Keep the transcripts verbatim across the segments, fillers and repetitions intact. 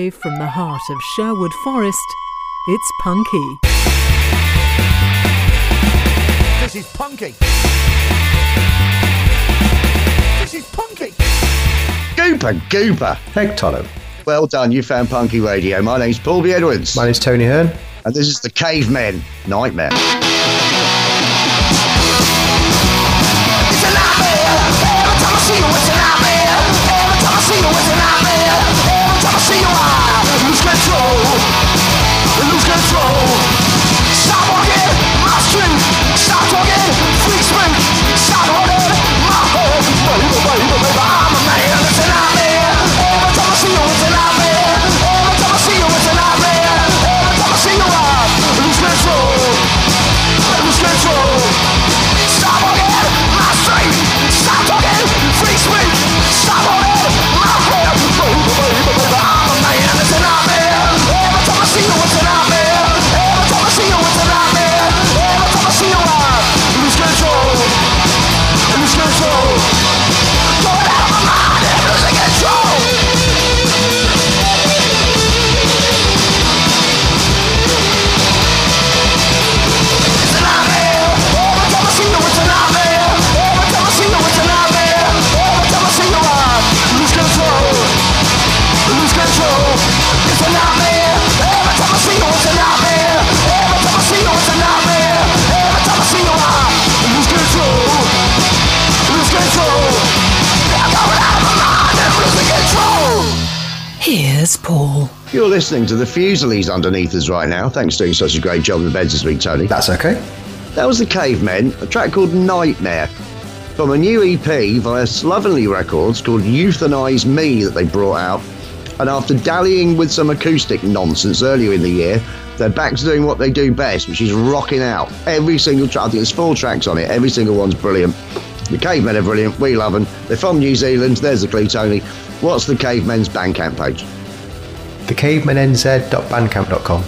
Live from the heart of Sherwood Forest, it's Punky. This is Punky. This is Punky. Gooper, Gooper. Heck, Toto. Well done, you found Punky Radio. My name's Paul B. Edwards. My name's Tony Hearn. And this is The Cavemen, Nightmare. Paul. You're listening to the Fusilies underneath us right now. Thanks for doing such a great job in the beds this week, Tony. That's okay. That was The Cavemen, a track called Nightmare, from a new E P via Slovenly Records called Euthanize Me that they brought out. And after dallying with some acoustic nonsense earlier in the year, they're back to doing what they do best, which is rocking out. Every single track, I think there's four tracks on it, every single one's brilliant. The Cavemen are brilliant, we love them. They're from New Zealand, there's the clue, Tony. What's The Cavemen's Bandcamp page? the cavemen n z dot bandcamp dot com.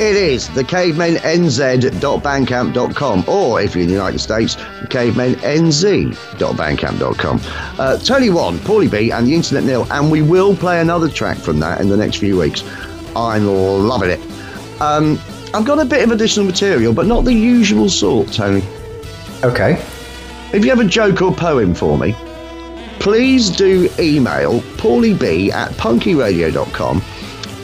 It is the cavemen n z dot bandcamp dot com, or if you're in the United States, the cavemen n z dot bandcamp dot com. Uh, Tony One, Paulie B, and the Internet Nil, and we will play another track from that in the next few weeks. I'm loving it. Um, I've got a bit of additional material, but not the usual sort, Tony. Okay. If you have a joke or poem for me, please do email paulieb at punky radio dot com.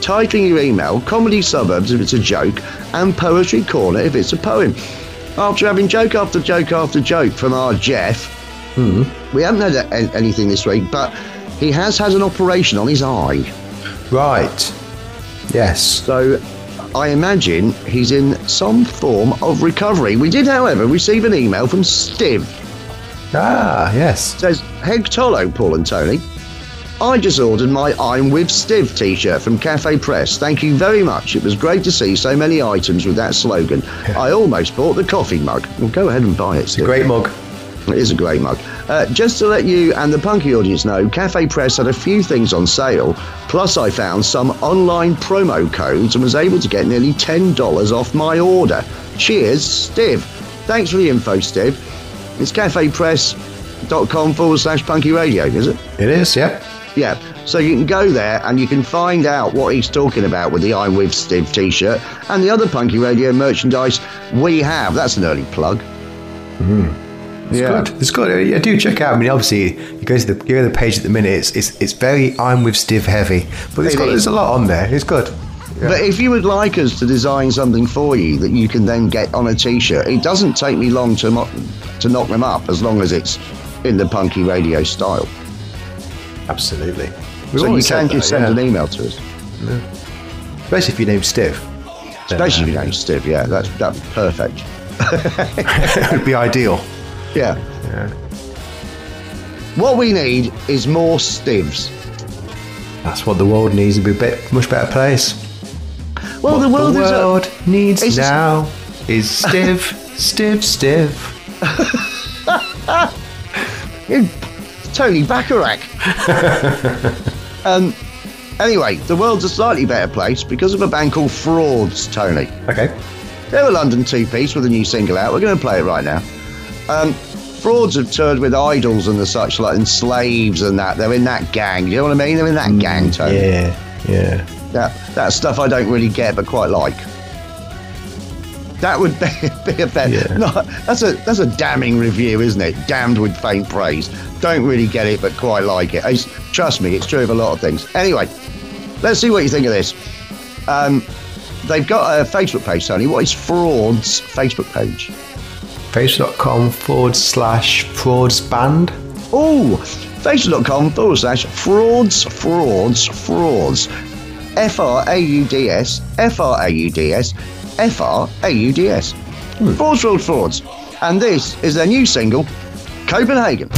Titling your email, Comedy Suburbs if it's a joke, and Poetry Corner if it's a poem. After having joke after joke after joke from our Jeff, hmm. we haven't had a- anything this week, but he has had an operation on his eye. Right. Yes. So I imagine he's in some form of recovery. We did, however, receive an email from Stiv. Ah, yes. It says, Heg Tolo, Paul and Tony. I just ordered my I'm With Stiv t-shirt from Cafe Press. Thank you very much. It was great to see so many items with that slogan. I almost bought the coffee mug. Well, go ahead and buy it, Stiv. It's a great mug. It is a great mug. Uh, just to let you and the Punky audience know, Cafe Press had a few things on sale, plus I found some online promo codes and was able to get nearly ten dollars off my order. Cheers, Stiv. Thanks for the info, Stiv. It's cafepress.com forward slash Punky Radio, is it? It is, yeah. Yeah, so you can go there and you can find out what he's talking about with the I'm With Stiv t-shirt and the other Punky Radio merchandise we have. That's an early plug. Mm-hmm. It's yeah. good. It's good. I do check out. I mean, obviously, you go to the, you go to the page at the minute, it's it's, it's very I'm With Stiv heavy, but it's got, there's a lot on there. It's good. Yeah. But if you would like us to design something for you that you can then get on a t-shirt, it doesn't take me long to, mo- to knock them up as long as it's in the Punky Radio style. Absolutely. We so you can that, just send yeah. an email to us. Yeah. Especially if your name's Stiv. Especially if your name's Stiv, yeah. That's, that's perfect. It would be ideal. Yeah. yeah. What we need is more Stivs. That's what the world needs. It would be a bit, much better place. Well, what the world, the world is a, needs is now is Stiv, Stiv, Stiv. Tony Bacharach. um, anyway, the world's a slightly better place because of a band called Frauds, Tony. Okay. They're a London two-piece with a new single out. We're going to play it right now. Um, Frauds have toured with Idols and the such like, and Slaves and that. They're in that gang. You know what I mean? They're in that gang, Tony. Yeah, yeah. That, that stuff I don't really get but quite like. That would be, be a fair... Yeah. No, that's a that's a damning review, isn't it? Damned with faint praise. Don't really get it, but quite like it. It's, trust me, it's true of a lot of things. Anyway, let's see what you think of this. Um, they've got a Facebook page, Tony. What is Frauds' Facebook page? Facebook.com forward slash Frauds Band. Oh, Facebook.com forward slash Frauds, Frauds, Frauds. F R A U D S, F R A U D S, F R A U D S. Hmm. Frauds, Frauds, Frauds. And this is their new single, Copenhagen.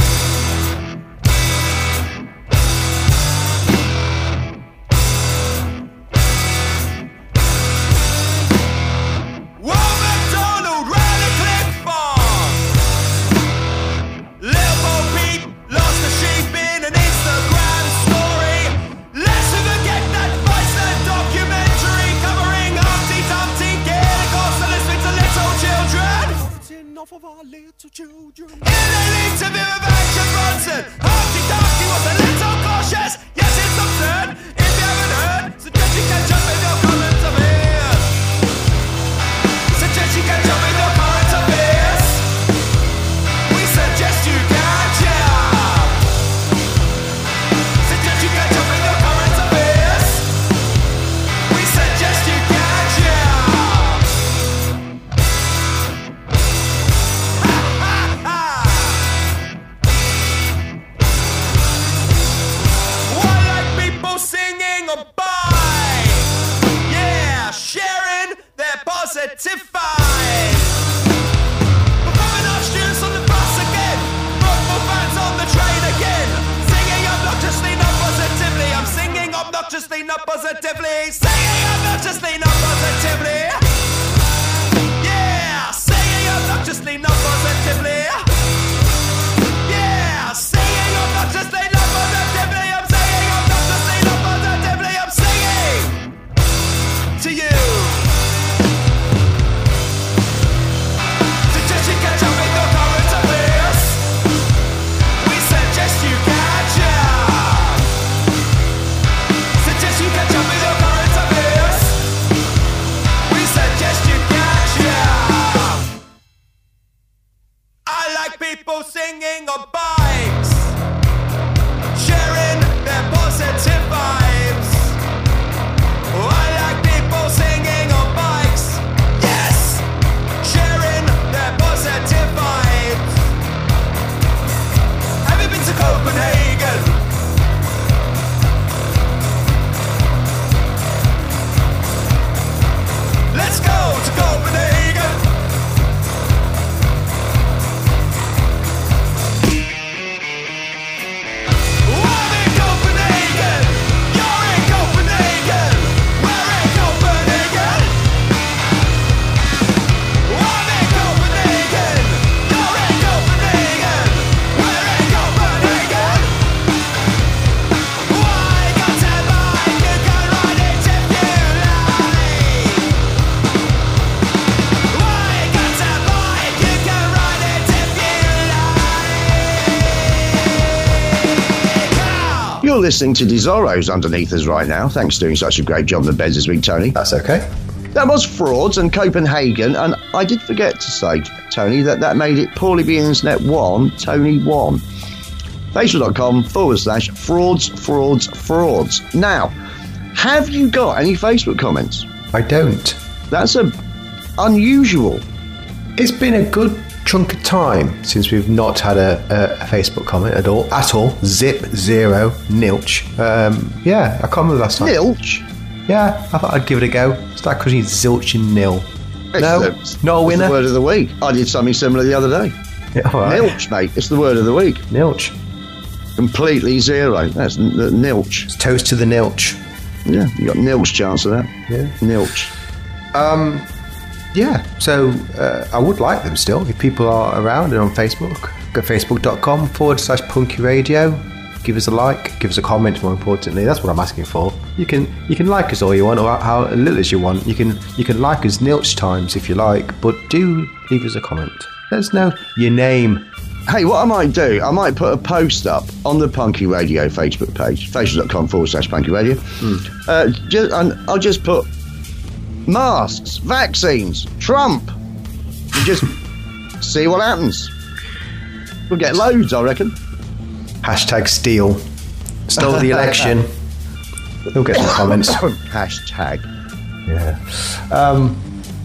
Listening to Desoros underneath us right now. Thanks for doing such a great job in the beds this week, Tony. That's okay. That was Frauds and Copenhagen, and I did forget to say, Tony, that that made it Poorly Being Internet one, Tony one. Facebook.com forward slash Frauds, Frauds, Frauds. Now, have you got any Facebook comments? I don't. That's a unusual. It's been a good chunk of time since we've not had a, a, a Facebook comment at all, at all, zip, zero, nilch. Um, yeah, I can't remember the last time. Nilch? Yeah, I thought I'd give it a go. Start crushing zilch and nil. It's no, the, not a winner. It's the word of the week. I did something similar the other day. Yeah, all right. Nilch, mate. It's the word of the week. Nilch. Completely zero. That's n- the nilch. It's toast to the nilch. Yeah, you got nilch chance of that. Yeah. Nilch. Um... Yeah, so uh, I would like them still. If people are around and on Facebook, go to facebook.com forward slash Punky Radio. Give us a like, give us a comment, more importantly. That's what I'm asking for. You can you can like us all you want, or how little as you want. You can you can like us nilch times if you like, but do leave us a comment. Let us know your name, Hey, what I might do, I might put a post up on the Punky Radio Facebook page, facebook.com forward slash Punky Radio. Mm. Uh, just, and I'll just put masks, vaccines, Trump. You just see what happens. We'll get loads, I reckon. Hashtag steal. Stole the election. We'll get some comments. Hashtag. Yeah. Um,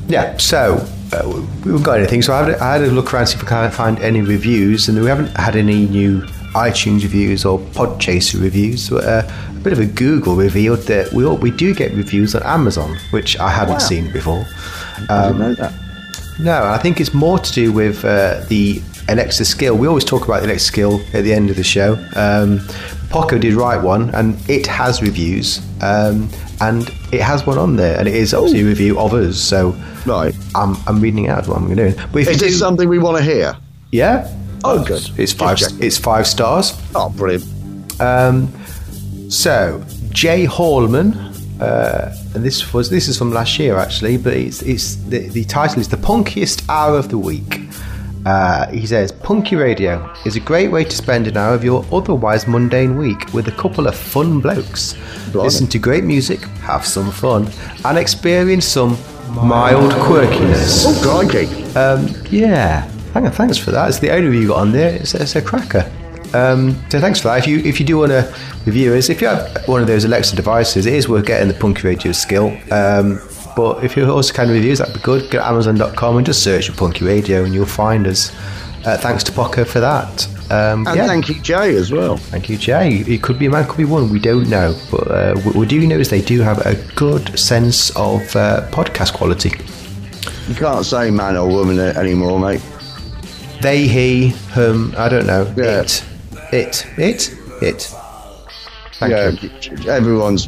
yeah, so... Uh, we haven't got anything, so I had, a, I had a look around to see if I can find any reviews, and we haven't had any new iTunes reviews or Podchaser reviews, but uh, a bit of a Google revealed that we all, we do get reviews on Amazon, which I hadn't wow. seen before. Um, I didn't know that. No, I think it's more to do with uh, the Alexa skill. We always talk about the Alexa skill at the end of the show. Um, Poco did write one, and it has reviews, um, and it has one on there, and it is obviously Ooh. a review of us, so right. I'm, I'm reading out what I'm doing. But if is this do, something we want to hear? Yeah. Oh, good. It's five It's five stars. Oh, brilliant. Um, so, Jay Hallman, uh, and this was this is from last year, actually, but it's, it's the, the title is The Punkiest Hour of the Week. Uh, he says, Punky Radio is a great way to spend an hour of your otherwise mundane week with a couple of fun blokes. Blimey. Listen to great music, have some fun, and experience some mild quirkiness. Oh, crikey. Um, yeah. Thanks for that. It's the only review you got on there. It's, it's a cracker. Um, so thanks for that. If you if you do want to review us, if you have one of those Alexa devices, it is worth getting the Punky Radio skill. Um But if you also can reviews, that'd be good. Go to amazon dot com and just search for Punky Radio and you'll find us. Uh, thanks to Pocker for that. Um, and yeah. thank you, Jay, as well. Thank you, Jay. It could be a man, could be one. We don't know. But uh, what we do know is they do have a good sense of uh, podcast quality. You can't say man or woman anymore, mate. They, he, him, I don't know. Yeah. It. It. It. It. Thank yeah, you. Everyone's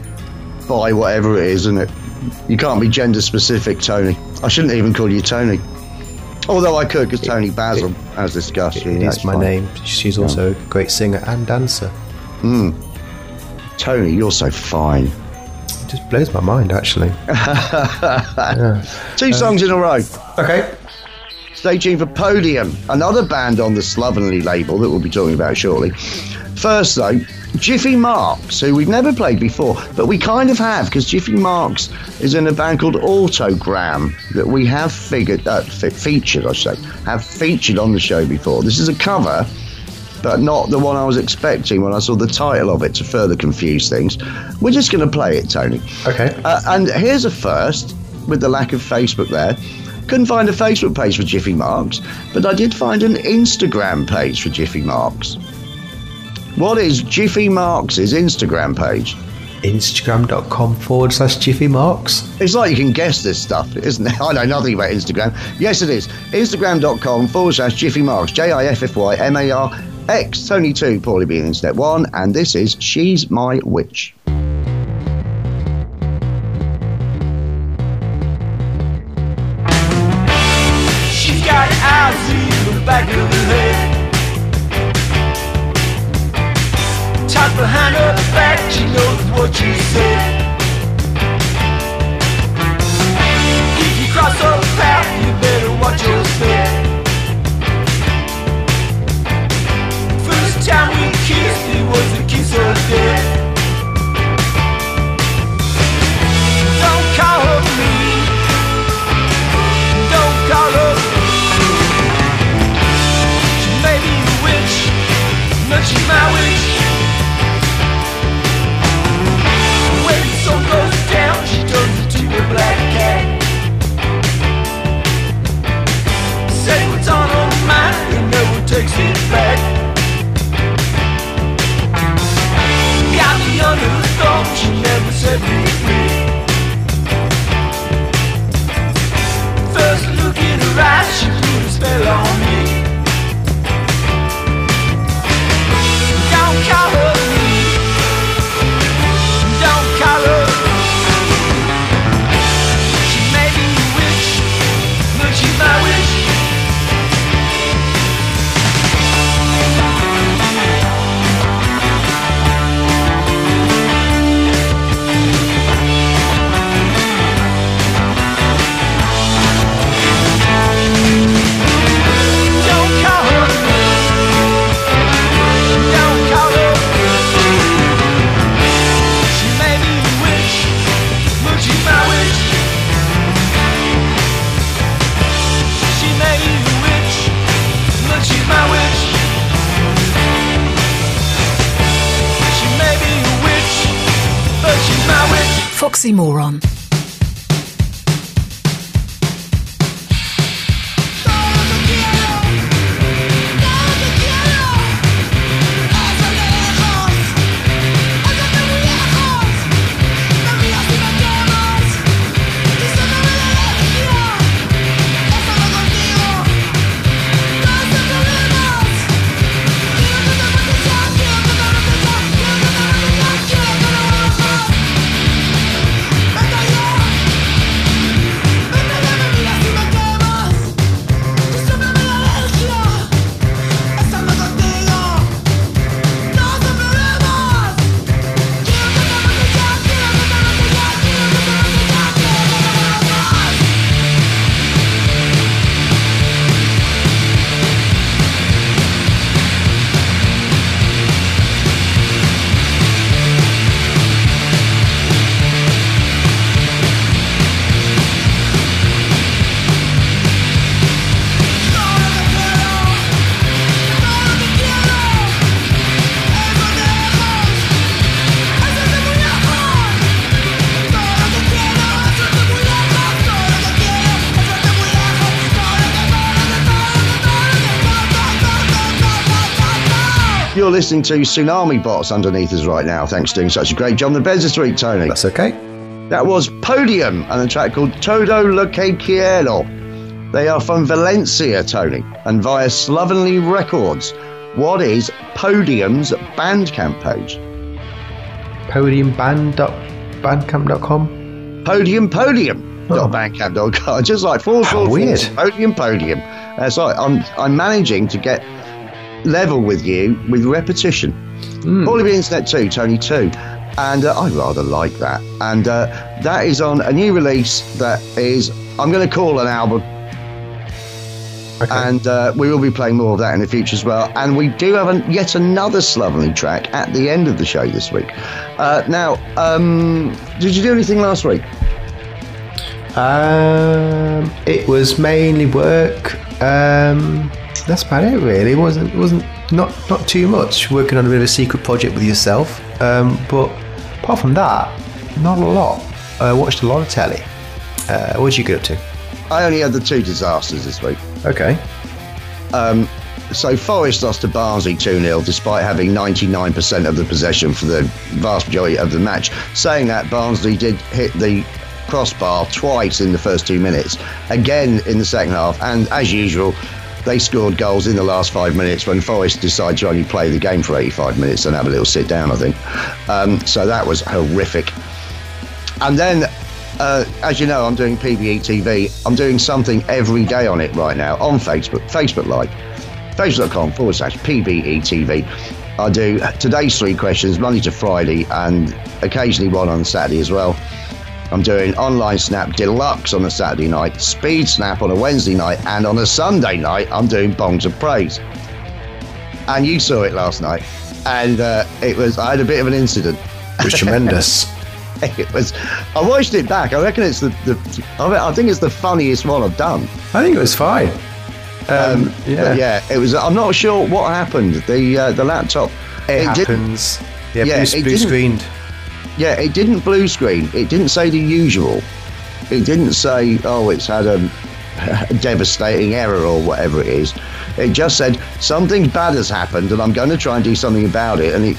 by whatever it is, isn't it? You can't be gender specific, Tony. I shouldn't even call you Tony. Although I could, because Tony Basil, as discussed. It is that's my fine. name. She's yeah. also a great singer and dancer. Mm. Tony, you're so fine. It just blows my mind, actually. yeah. Two um, songs in a row. Okay. Stay tuned for Podium, another band on the Slovenly label that we'll be talking about shortly. First, though, Jiffy Marx, who we've never played before, but we kind of have, because Jiffy Marx is in a band called Autogram that we have figured, uh, f- featured, I should say, have featured on the show before. This is a cover, but not the one I was expecting when I saw the title of it to further confuse things. We're just going to play it, Tony. Okay. Uh, and here's a first, with the lack of Facebook there. Couldn't find a Facebook page for Jiffy Marx, but I did find an Instagram page for Jiffy Marx. What is Jiffy Marx's Instagram page? Instagram dot com forward slash Jiffy Marx. It's like you can guess this stuff, isn't it? I know nothing about Instagram. Yes, it is. Instagram dot com forward slash Jiffy Marx. J I F F Y M A R X. Tony two, Paulie B and Step one. And this is She's My Witch. She's got eyes in the back of her head. Behind her back, she knows what you said. If you cross her path, you better watch your step. First time we kissed, it was a kiss of death. Don't call her mean. Don't call her mean. She may be a witch, but she's my witch. Oxymoron. You're listening to Tsunami Bots underneath us right now. Thanks for doing such a great job on the beds this week, Tony. That's okay. That was Podium and a track called Todo Lo Que Quiero. They are from Valencia, Tony, and via Slovenly Records. What is Podium's Bandcamp page? Podium band dot bandcamp dot com Podium, Podium. Oh. Bandcamp dot com Just like four, four, four. Weird. Podium, Podium. Uh, so I'm, I'm managing to get level with you with repetition. Mm. All of the internet too, Tony too, and uh, I rather like that. And uh, that is on a new release that is, I'm going to call an album. Okay. And uh, we will be playing more of that in the future as well. And we do have an, yet another Slovenly track at the end of the show this week. Uh, now, um, did you do anything last week? Um, it was mainly work. Um. That's about it, really. It wasn't, it wasn't not not too much. Working on a bit of a secret project with yourself, um, but apart from that, not a lot. I watched a lot of telly. Uh, what did you get up to? I only had the two disasters this week. Okay. Um, so Forest lost to Barnsley two nil, despite having ninety-nine percent of the possession for the vast majority of the match. Saying that, Barnsley did hit the crossbar twice in the first two minutes, again in the second half, and as usual, they scored goals in the last five minutes when Forest decided to only play the game for eighty-five minutes and have a little sit down, I think. Um, so that was horrific. And then, uh, as you know, I'm doing P B E T V. I'm doing something every day on it right now on Facebook. Facebook Live. Facebook.com forward slash PBE TV. I do today's three questions, Monday to Friday, and occasionally one on Saturday as well. I'm doing Online Snap Deluxe on a Saturday night, Speed Snap on a Wednesday night, and on a Sunday night, I'm doing Bongs of Praise. And you saw it last night, and uh, it was, I had a bit of an incident. It was tremendous. It was, I watched it back. I reckon it's the, the I think it's the funniest one I've done. I think it was fine. Um, um, yeah. yeah, it was, I'm not sure what happened. The, uh, the laptop. It, it happens. Yeah, yeah, blue, it blue screened. Yeah, it didn't blue screen. It didn't say the usual. It didn't say, oh, it's had a, a devastating error or whatever it is. It just said, something bad has happened and I'm going to try and do something about it. And it,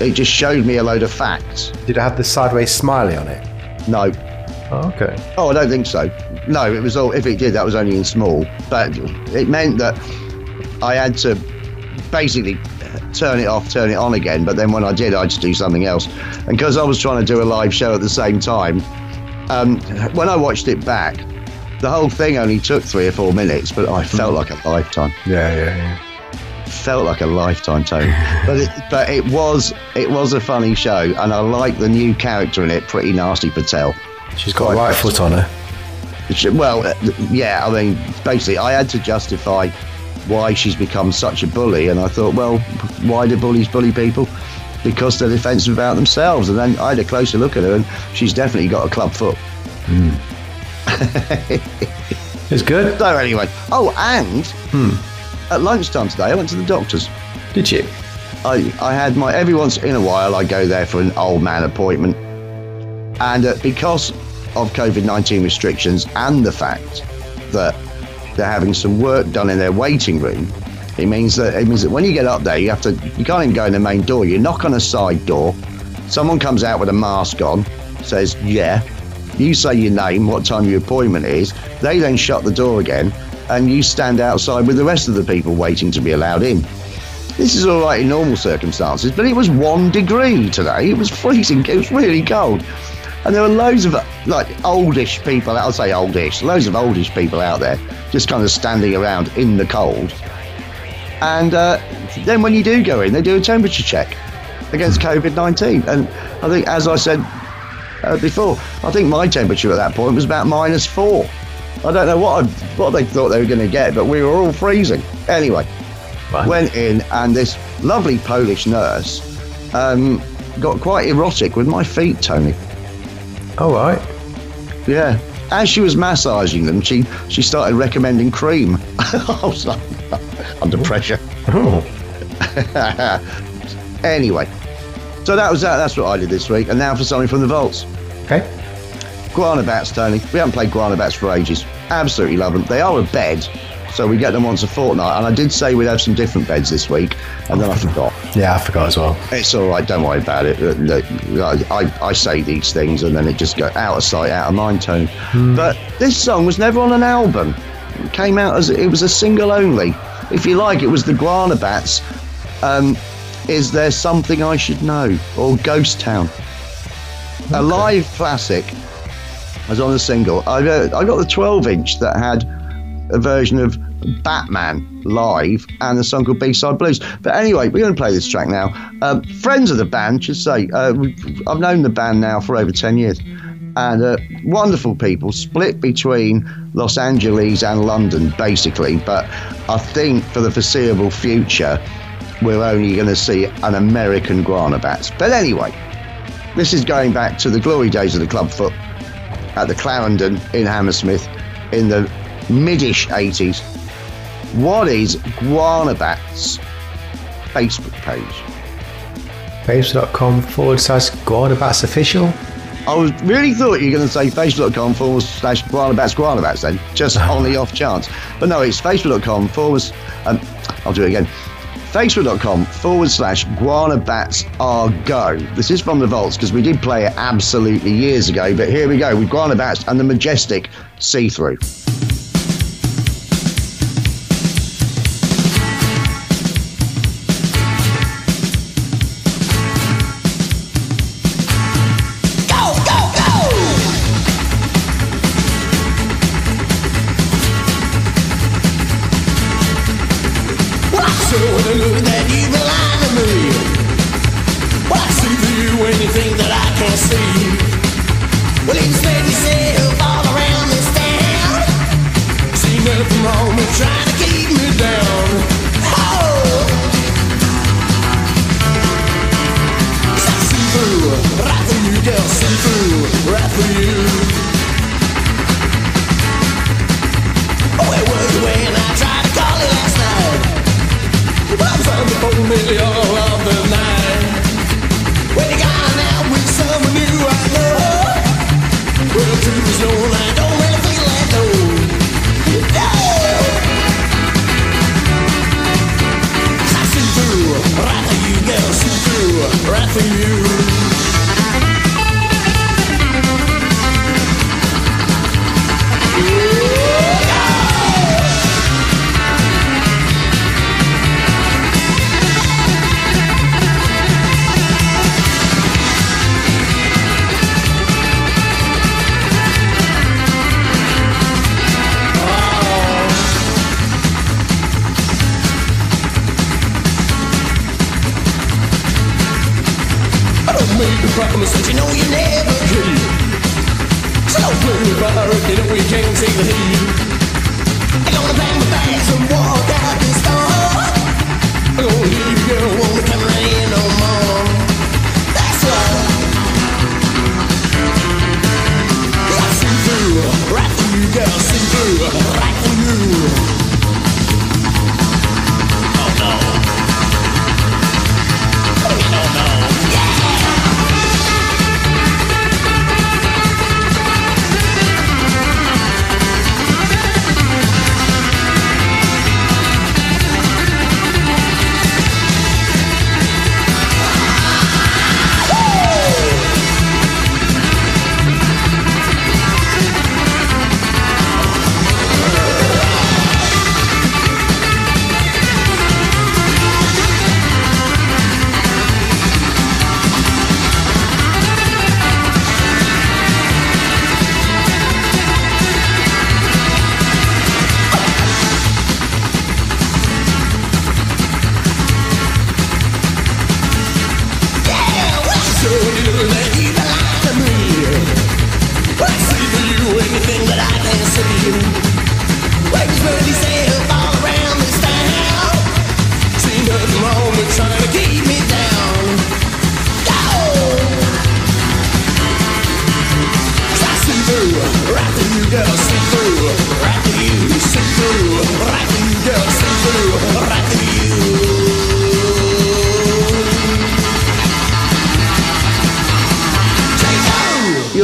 it just showed me a load of facts. Did it have the sideways smiley on it? No. Oh, okay. Oh, I don't think so. No, it was all, if it did, that was only in small. But it meant that I had to basically turn it off, turn it on again, but then when I did, I just do something else. And because I was trying to do a live show at the same time, um, when I watched it back, the whole thing only took three or four minutes, but I felt like a lifetime. Yeah, yeah, yeah. Felt like a lifetime, Tony. But it, but it was it was a funny show, and I like the new character in it, Pretty Nasty Patel. She's got a right foot on her. She, well, yeah, I mean, basically, I had to justify why she's become such a bully, and I thought, well, why do bullies bully people? Because they're defensive about themselves. And then I had a closer look at her, and she's definitely got a club foot. Mm. It's good. So anyway, oh, and hmm. at lunchtime today, I went to the doctor's. Did you? I I had my every once in a while I go there for an old man appointment. And uh, because of COVID nineteen restrictions and the fact that they're having some work done in their waiting room, it means that it means that when you get up there, you have to you can't even go in the main door. You knock on a side door. Someone comes out with a mask on, says, yeah. You say your name, what time your appointment is. They then shut the door again, and you stand outside with the rest of the people waiting to be allowed in. This is all right in normal circumstances, but it was one degree today. It was freezing. It was really cold. And there were loads of, like, oldish people, I'll say oldish, loads of oldish people out there just kind of standing around in the cold. And uh, then when you do go in, they do a temperature check against COVID nineteen. And I think, as I said uh, before, I think my temperature at that point was about minus four. I don't know what I, what they thought they were going to get, but we were all freezing. Anyway, wow. Went in, and this lovely Polish nurse um, got quite erotic with my feet, Tony. All right. Yeah. As she was massaging them, she, she started recommending cream. I was like, under pressure. Oh. Anyway, so that was that. That's what I did this week. And now for something from the vaults. Okay. Guanabatz, Tony. We haven't played Guanabatz for ages. Absolutely love them. They are a bed, so we get them once a fortnight. And I did say we'd have some different beds this week, and then I forgot. Yeah, I forgot as well. It's all right. Don't worry about it. Look, I, I say these things, and then it just goes out of sight, out of mind, Tony. Hmm. But this song was never on an album. It came out as it was a single only. If you like, it was the Guanabatz. Um, Is There Something I Should Know? Or Ghost Town. Okay. A live classic. I was on a single. I, uh, I got the twelve inch that had a version of Batman live and a song called B-Side Blues. But anyway, we're going to play this track now. Uh, friends of the band, should say. Uh, I've known the band now for over ten years. And uh, wonderful people, split between Los Angeles and London, basically. But I think for the foreseeable future, we're only going to see an American Guanabatz. But anyway, this is going back to the glory days of the clubfoot at the Clarendon in Hammersmith in the mid-ish eighties. What is Guanabatz Facebook page? Facebook.com forward slash Guanabatz official. I really thought you were going to say Facebook.com forward slash Guanabatz Guanabatz then, just on the off chance. But no, it's Facebook.com forward um, I'll do it again. Facebook.com forward slash Guanabatz are go. This is from the vaults because we did play it absolutely years ago, but here we go with Guanabatz and the majestic See Through.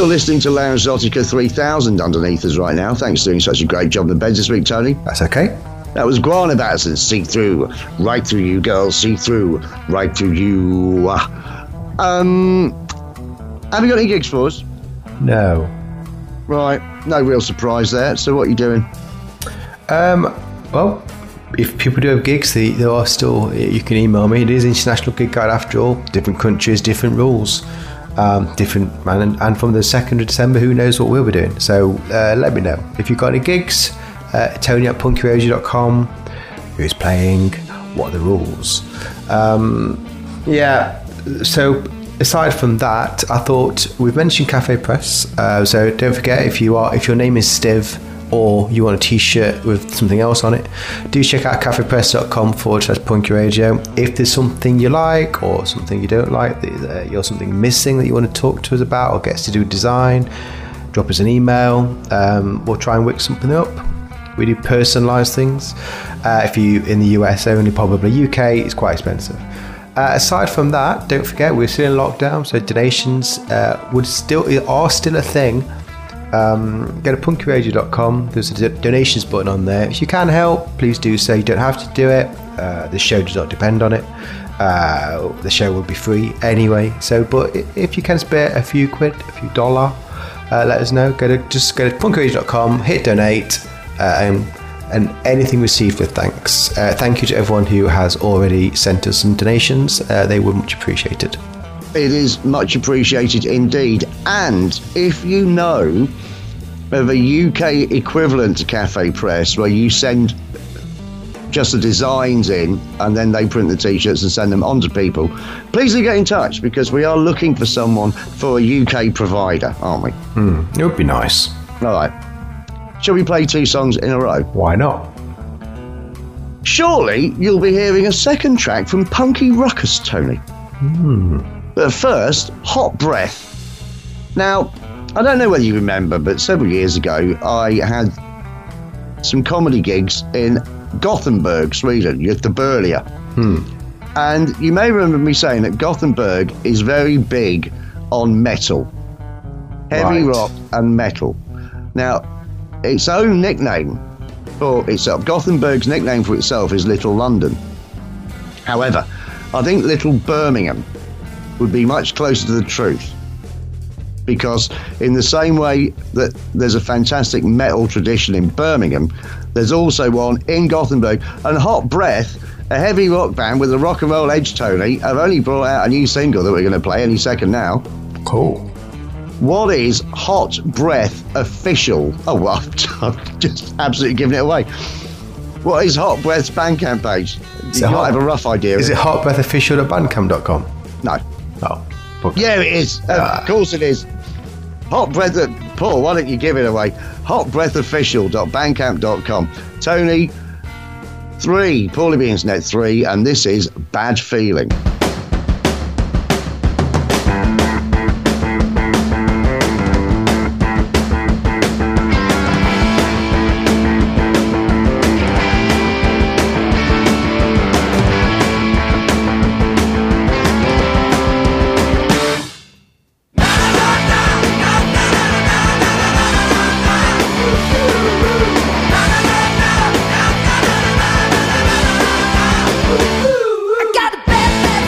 still listening to Lounge Zotica three thousand underneath us right now. Thanks for doing such a great job in the beds this week, Tony. That's okay. That was Guanabatz and See Through. Right through you, girls. See through. Right through you. Um, have you got any gigs for us? No. Right. No real surprise there. So what are you doing? Um, well, if people do have gigs, they, they are still, you can email me. It is International Gig Guide after all. Different countries, different rules. Um, different man. And, and from the second of December, who knows what we'll be doing. So uh, let me know. If you've got any gigs, uh, Tony at punky radio dot com. Who's playing? What are the rules? Um, yeah. So aside from that, I thought we've mentioned Cafe Press. Uh, so don't forget, if you are, if your name is Stiv or you want a t-shirt with something else on it, do check out cafepress.com forward slash Punky Radio. If there's something you like or something you don't like, you're something missing that you want to talk to us about or gets to do with design, drop us an email. Um, we'll try and work something up. We do personalised things. Uh, if you in the U S only, probably U K, it's quite expensive. Uh, aside from that, don't forget, we're still in lockdown, so donations uh, would still are still a thing. Um, go to punky radio dot com. There's a donations button on there. If you can help, please do so. You don't have to do it. Uh, the show does not depend on it. Uh, the show will be free anyway. So, but if you can spare a few quid, a few dollar, uh, let us know. Go to just go to punky radio dot com. Hit donate, uh, and and anything received with thanks. Uh, thank you to everyone who has already sent us some donations. Uh, they were much appreciated. It is much appreciated indeed. And if you know of a U K equivalent to Cafe Press where you send just the designs in and then they print the t-shirts and send them on to people, please do get in touch because we are looking for someone for a U K provider, aren't we? Mm, it would be nice. All right. Shall we play two songs in a row? Why not? Surely you'll be hearing a second track from Punky Ruckus, Tony. Hmm. But first, Hot Breath. Now, I don't know whether you remember, but several years ago, I had some comedy gigs in Gothenburg, Sweden, Göteborg. Hmm. And you may remember me saying that Gothenburg is very big on metal. Heavy right. rock and metal. Now, its own nickname for itself, Gothenburg's nickname for itself is Little London. However, I think Little Birmingham would be much closer to the truth, because in the same way that there's a fantastic metal tradition in Birmingham, there's also one in Gothenburg. And Hot Breath, a heavy rock band with a rock and roll edge, Tony, have only brought out a new single that we're going to play any second now. Cool. What is Hot Breath Official? Oh, well, I'm just absolutely giving it away. What is Hot Breath's Bandcamp page? You might have a rough idea. Is it hotbreathofficial at bandcamp dot com? No. Oh, okay. Yeah, it is. Um, uh, of course it is. Hot Breath, uh, Paul, why don't you give it away? hot breath official dot bandcamp dot com. Tony, three, Paulie B. Internet three, and this is Bad Feeling. Got a bad, bad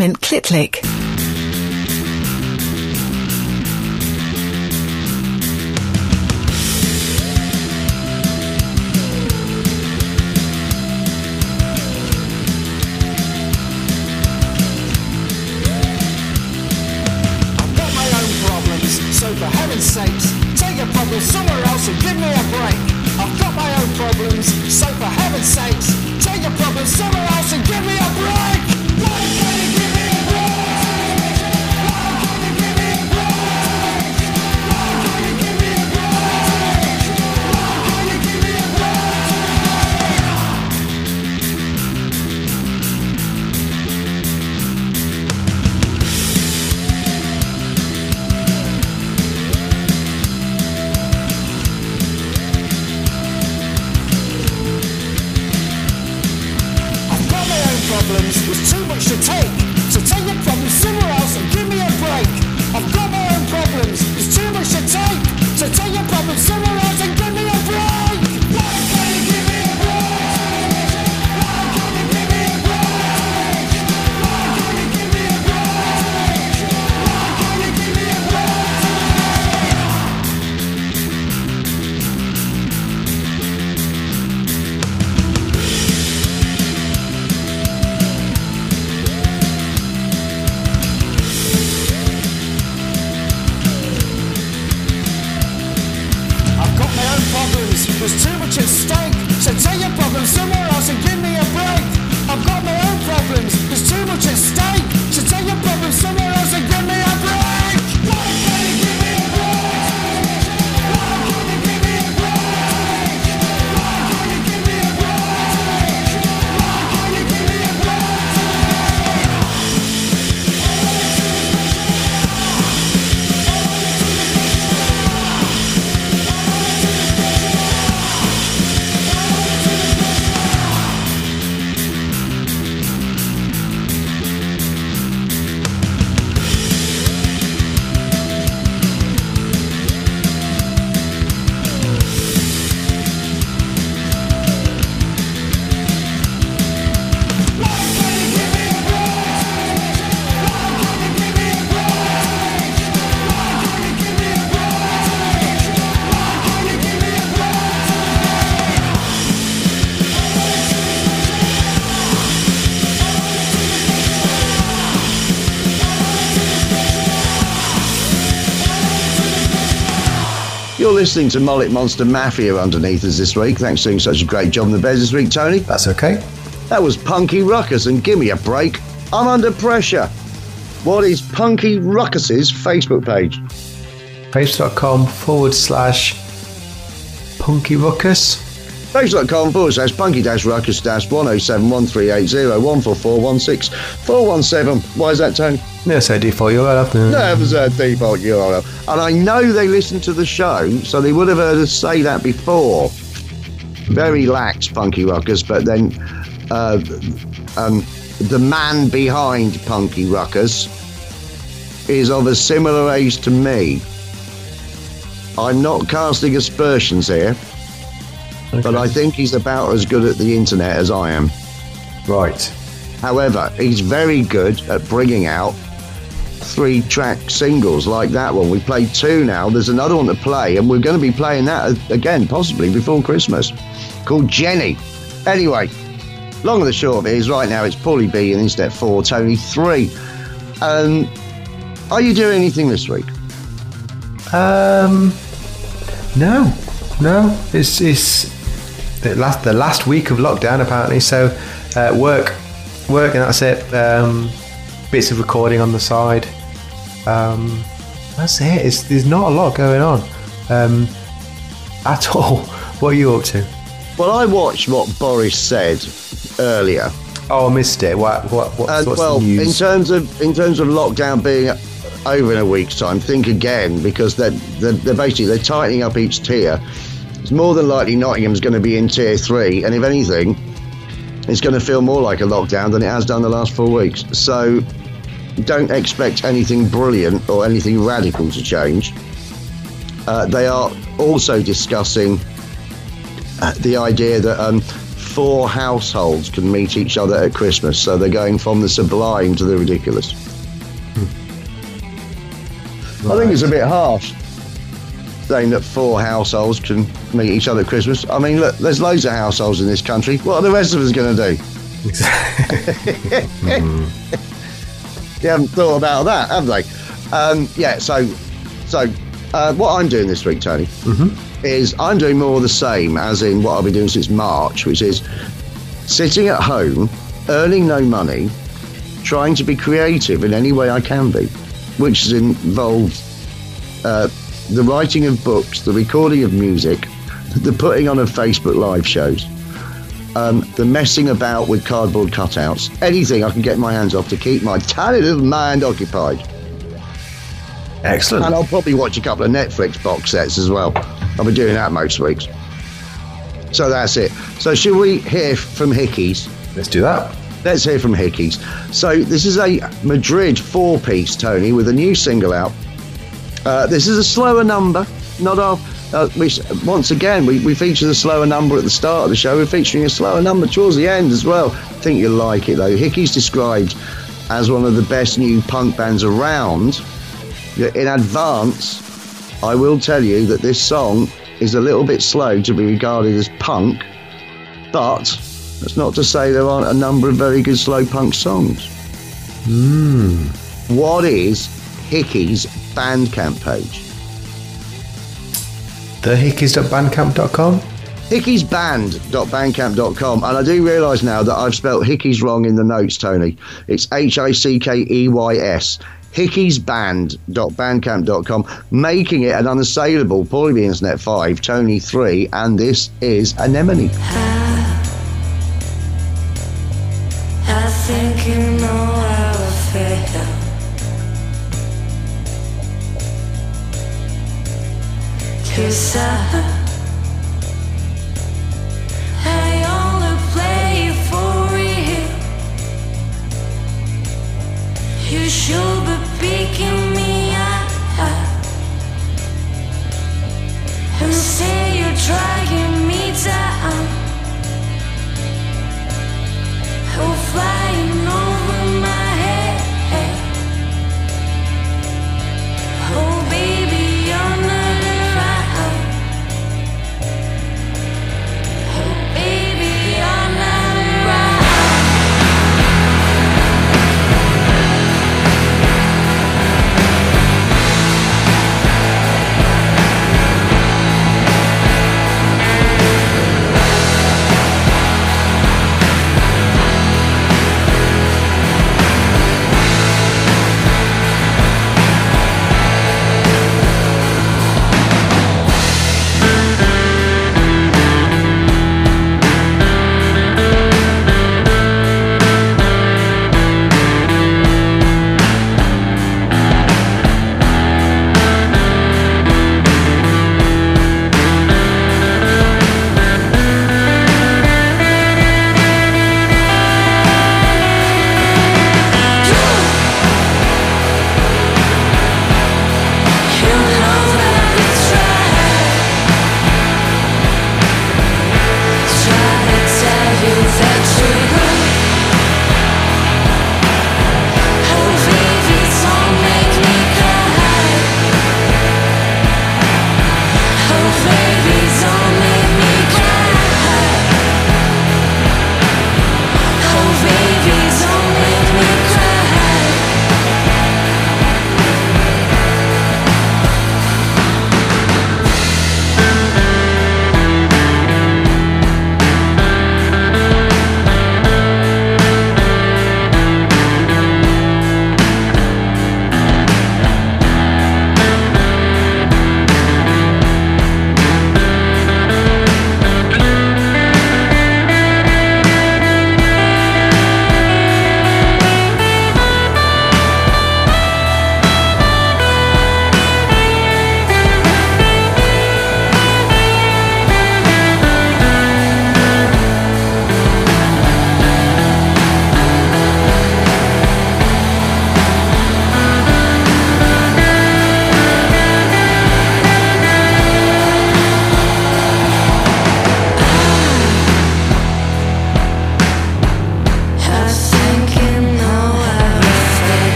Clement Clitlick. Listening to Mullet Monster Mafia underneath us this week. Thanks for doing such a great job in the beds this week, Tony. That's okay. That was Punky Ruckus and Gimme a Break. I'm Under Pressure. What is Punky Ruckus's Facebook page? Page.com forward slash Punky Ruckus. Page.com forward slash Punky dash Ruckus dash one oh seven one three eight zero one four four one six four one seven. Why is that, Tony? No, it's our default U R L. No, it was our default U R L. And I know they listened to the show, so they would have heard us say that before. Very lax, Punky Ruckus, but then uh, um, the man behind Punky Ruckus is of a similar age to me. I'm not casting aspersions here, okay, but I think he's about as good at the internet as I am. Right. However, he's very good at bringing out three track singles like that one. We played two now. There's another one to play, and we're going to be playing that again possibly before Christmas, called Jenny. Anyway, long and the short of it is right now it's Paulie B and Instep four, Tony three. Um, are you doing anything this week? Um, no, no. It's it's the last the last week of lockdown apparently. So uh, work, work, and that's it. Um, bits of recording on the side, um, that's it. It's, there's not a lot going on um, at all. What are you up to? Well, I watched what Boris said earlier. Oh, I missed it. What? What? What uh, what's well, the news? in terms of in terms of lockdown being over in a week's time, think again, because they're, they're, they're basically they're tightening up each tier. It's more than likely Nottingham's going to be in tier three, and if anything, it's going to feel more like a lockdown than it has done the last four weeks. So don't expect anything brilliant or anything radical to change. Uh, they are also discussing uh, the idea that um, four households can meet each other at Christmas. So they're going from the sublime to the ridiculous. Right. I think it's a bit harsh saying that four households can meet each other at Christmas. I mean, look, there's loads of households in this country. What are the rest of us going to do? mm. You haven't thought about that, have they? Um, yeah, so so uh, what I'm doing this week, Tony, mm-hmm. is I'm doing more of the same, as in what I've been doing since March, which is sitting at home, earning no money, trying to be creative in any way I can be, which has involved uh, the writing of books, the recording of music, the putting on of Facebook live shows. Um, the messing about with cardboard cutouts, anything I can get my hands off to keep my tiny little mind occupied. Excellent. And I'll probably watch a couple of Netflix box sets as well. I'll be doing that most weeks. So that's it. So should we hear from Hickeys? Let's do that. Let's hear from Hickeys. So this is a Madrid four-piece, Tony, with a new single out. Uh, this is a slower number, not our... Uh, we, once again, we, we featured a slower number at the start of the show. We're featuring a slower number towards the end as well. I think you'll like it, though. Hickeys described as one of the best new punk bands around. In advance, I will tell you that this song is a little bit slow to be regarded as punk, but that's not to say there aren't a number of very good slow punk songs. Mm. What is Hickeys' Bandcamp page? the hickeys dot bandcamp dot com hickeys band dot bandcamp dot com And I do realise now that I've spelt Hickeys wrong in the notes, Tony. It's H I C K E Y S hickeys band dot bandcamp dot com Making it an unassailable Paulie Beans Net five, Tony three, and this is Anemone. I, I think you know how I feel. Cause I, I only play for real. You should be picking me up and say you're dragging me down. I'm flying over my head. Oh baby, you're not. We'll be right back.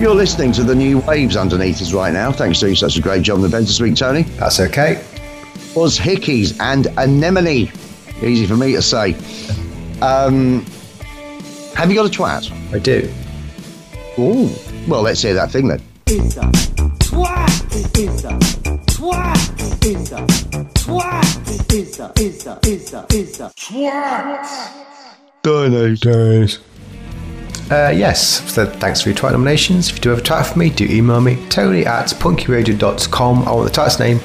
You're listening to the new waves underneath us right now. Thanks to you, such a great job on the bench this week, Tony. That's okay. Was Hickeys and Anemone. Easy for me to say. Um, have you got a twat? I do. Ooh. Well, let's hear that thing then. It's a twat. It's a twat. It's a twat. It's a, it's a, it's a, it's a twat. Dino days. Uh, yes, so thanks for your twat nominations. If you do have a twat for me, do email me, Tony at punky radio dot com. I want the twat's name,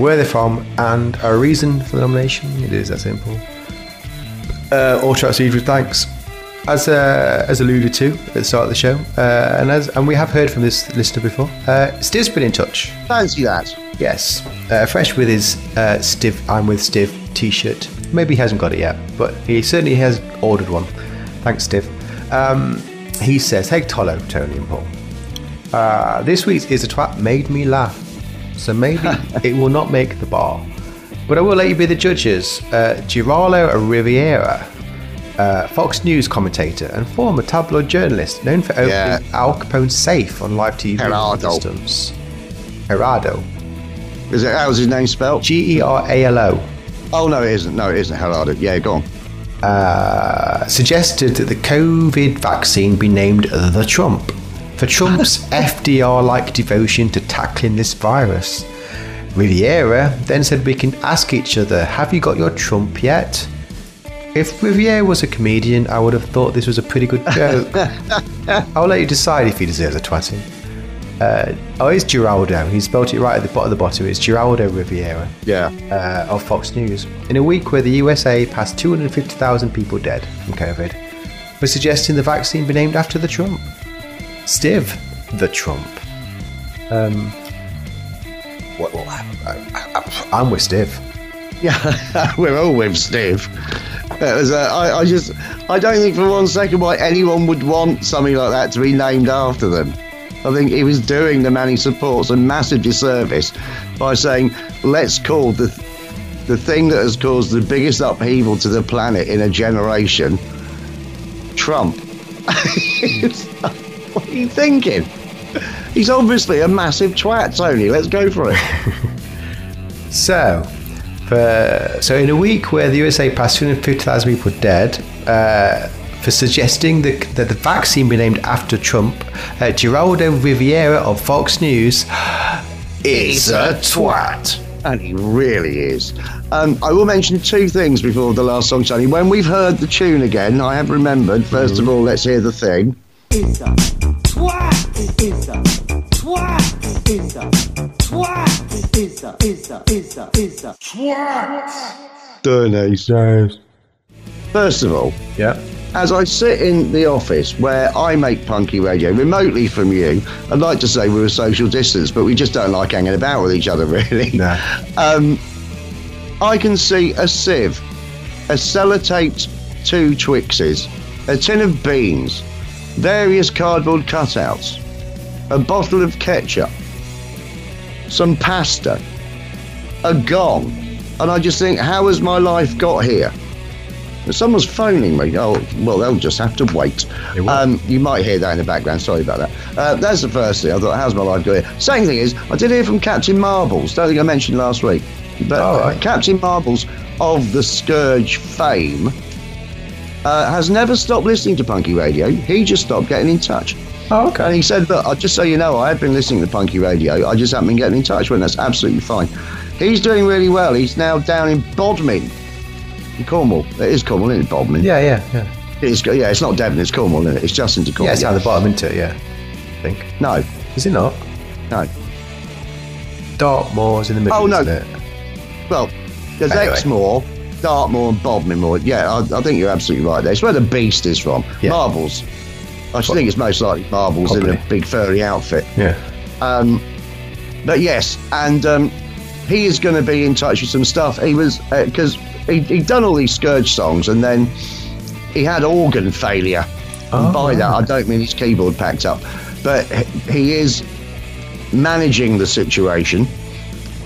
where they're from, and a reason for the nomination. It is that simple. Uh, all twats received with thanks. As uh, as alluded to at the start of the show, uh, and as and we have heard from this listener before, uh, Stiv's been in touch. Fancy that. Yes, uh, fresh with his uh, Stiv, I'm with Stiv t-shirt. Maybe he hasn't got it yet, but he certainly has ordered one. Thanks, Stiv. Um, he says, hey, Tolo, Tony and Paul. Uh, this week is a twat made me laugh, so maybe it will not make the bar. But I will let you be the judges. Uh, Geraldo Rivera, uh, Fox News commentator and former tabloid journalist, known for opening yeah. Al Capone's safe on live T V systems. Geraldo. Is it, how's his name spelled? G E R A L O. Oh, no, it isn't. No, it isn't. Geraldo. Yeah, go on. Uh, suggested that the COVID vaccine be named the Trump for Trump's F D R-like devotion to tackling this virus. Riviera then said we can ask each other, have you got your Trump yet? If Riviera was a comedian, I would have thought this was a pretty good joke. I'll let you decide if he deserves a twatting. Uh, oh, it's Geraldo. He spelled it right at the bottom of the bottom. It's Geraldo Rivera. Yeah. Uh, of Fox News. In a week where the U S A passed two hundred fifty thousand people dead from COVID, we're suggesting the vaccine be named after the Trump. Stiv, the Trump. Um. What? Well, I'm with Stiv. Yeah, we're all with Stiv. It was, uh, I, I just, I don't think for one second why anyone would want something like that to be named after them. I think he was doing the man he supports a massive disservice by saying, let's call the the thing that has caused the biggest upheaval to the planet in a generation, Trump. What are you thinking? He's obviously a massive twat, Tony. Let's go for it. so, for, so in a week where the U S A passed two hundred fifty thousand people dead, uh, for suggesting that, that the vaccine be named after Trump, uh, Geraldo Rivera of Fox News is a twat. And he really is. Um, I will mention two things before the last song, Tony. When we've heard the tune again, I have remembered, first mm. of all, let's hear the thing. It's a twat. It's a twat. It's a twat. It's a, it's a, it's a, it's a twat. Donation. First of all, yeah. As I sit in the office where I make Punky Radio remotely from you, I'd like to say we're a social distance, but we just don't like hanging about with each other, really. No. Um, I can see a sieve, a sellotaped two Twixes, a tin of beans, various cardboard cutouts, a bottle of ketchup, some pasta, a gong, and I just think, how has my life got here? Someone's phoning me. Oh, well, they'll just have to wait. Um, you might hear that in the background. Sorry about that. Uh, that's the first thing. I thought, how's my life going? Second thing is, I did hear from Captain Marbles. Don't think I mentioned last week. But oh, right. Captain Marbles of The Scourge fame uh, has never stopped listening to Punky Radio. He just stopped getting in touch. Oh, okay. And he said, look, just so you know, I have been listening to Punky Radio. I just haven't been getting in touch with him. That's absolutely fine. He's doing really well. He's now down in Bodmin. Cornwall. It is Cornwall, isn't it, Bodmin? Yeah, yeah, yeah. It's, yeah, it's not Devon, it's Cornwall, isn't it? It's just into Cornwall. Yeah, it's down the bottom, isn't it? Yeah, I think. No. Is it not? No. Dartmoor's in the middle, oh, no. Isn't it? Well, there's anyway. Exmoor, Dartmoor and Bodmin Moor. Yeah, I, I think you're absolutely right there. It's where the beast is from. Yeah. Marbles. I should what? think it's most likely Marbles Probably. in a big furry outfit. Yeah. Um, but yes, and um, he is going to be in touch with some stuff. He was, because... Uh, He, he'd done all these Scourge songs and then he had organ failure. Oh. And by that, I don't mean his keyboard packed up, but he is managing the situation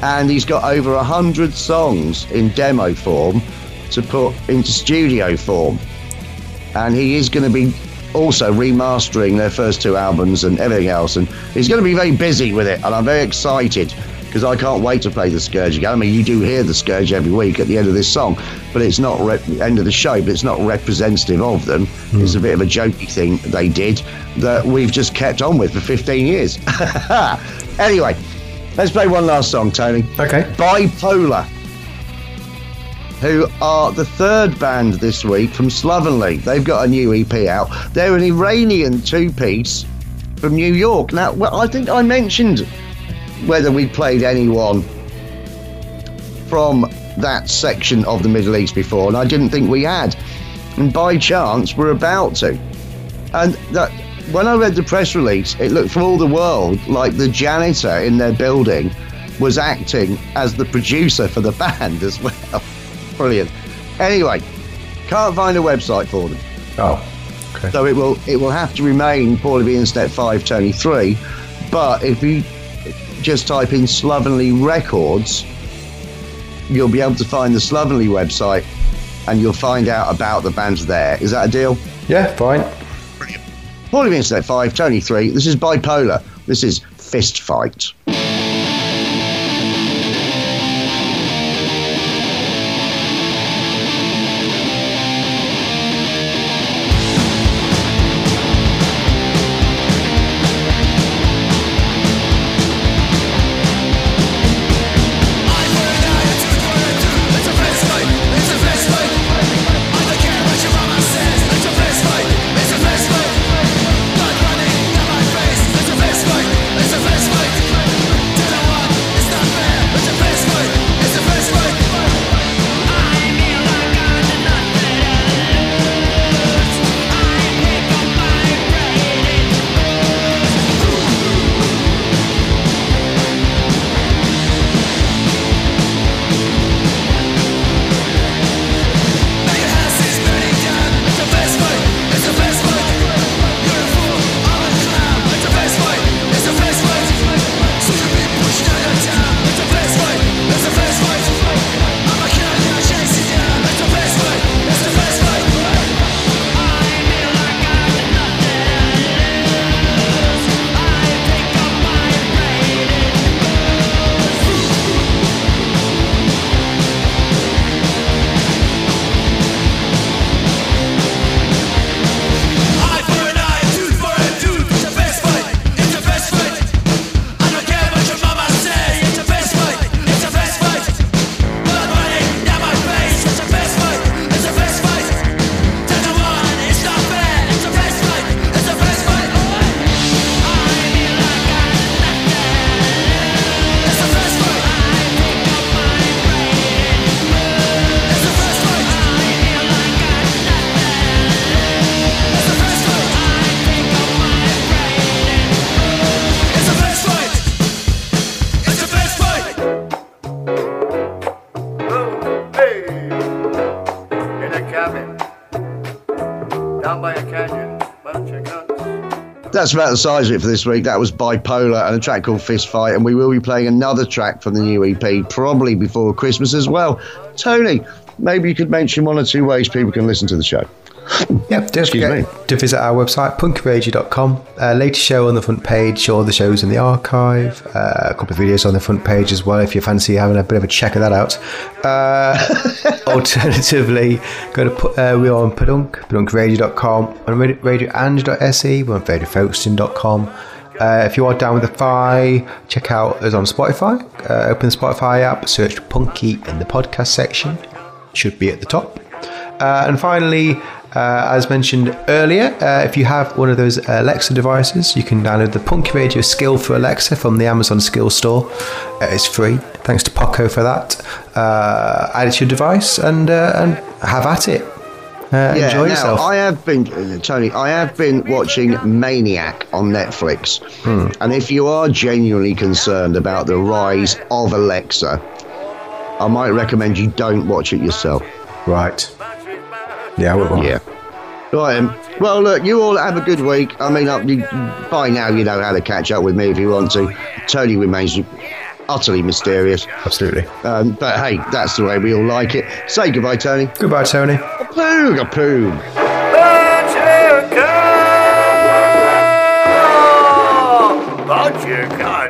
and he's got over one hundred songs in demo form to put into studio form. And he is going to be also remastering their first two albums and everything else, and he's going to be very busy with it, and I'm very excited because I can't wait to play The Scourge again. I mean, you do hear The Scourge every week at the end of this song, but it's not rep- end of the show, but it's not representative of them. Mm. It's a bit of a jokey thing they did that we've just kept on with for fifteen years. Anyway, let's play one last song, Tony. Okay. Bipolar, who are the third band this week from Slovenly. They've got a new E P out. They're an Iranian two-piece from New York. Now, well, I think I mentioned whether we played anyone from that section of the Middle East before, and I didn't think we had, and by chance we're about to. And that, when I read the press release, it looked for all the world like the janitor in their building was acting as the producer for the band as well. Brilliant. Anyway, can't find a website for them. Oh, okay. So it will it will have to remain Paulie B and Step five, Tony three, but if you just type in Slovenly Records, you'll be able to find the Slovenly website and you'll find out about the bands there. Is that a deal? Yeah, fine. Brilliant. Paulie B and Step five, Tony three. This is Bipolar. This is Fist Fight. That's about the size of it for this week. That was Bipolar and a track called Fist Fight, and we will be playing another track from the new E P probably before Christmas as well. Tony, maybe you could mention one or two ways people can listen to the show. Yep, don't Excuse forget me. to visit our website, punky radio dot com. Uh, latest show on the front page, all the shows in the archive, uh, a couple of videos on the front page as well if you fancy having a bit of a check of that out. Uh, alternatively, go to uh, we're on Padunk, padunk radio dot com, on radio ange dot s e, we're on radio folkston dot com. Uh, if you are down with the Fi, check out us on Spotify. Uh, open the Spotify app, search Punky in the podcast section, should be at the top. Uh, and finally, Uh, as mentioned earlier, uh, if you have one of those Alexa devices, you can download the Punky Radio Skill for Alexa from the Amazon Skill Store. Uh, it's free. Thanks to Poco for that. Uh, add it to your device and uh, and have at it. Uh, yeah, enjoy now, yourself. I have been, Tony, I have been watching Maniac on Netflix. Hmm. And if you are genuinely concerned about the rise of Alexa, I might recommend you don't watch it yourself. Right. Yeah, we will. Yeah. Right, um, well, look, you all have a good week. I mean, up, you, by now you know how to catch up with me if you want to. Tony remains utterly mysterious. Absolutely. Um, but hey, that's the way we all like it. Say goodbye, Tony. Goodbye, Tony. A poog, a poog. you. God.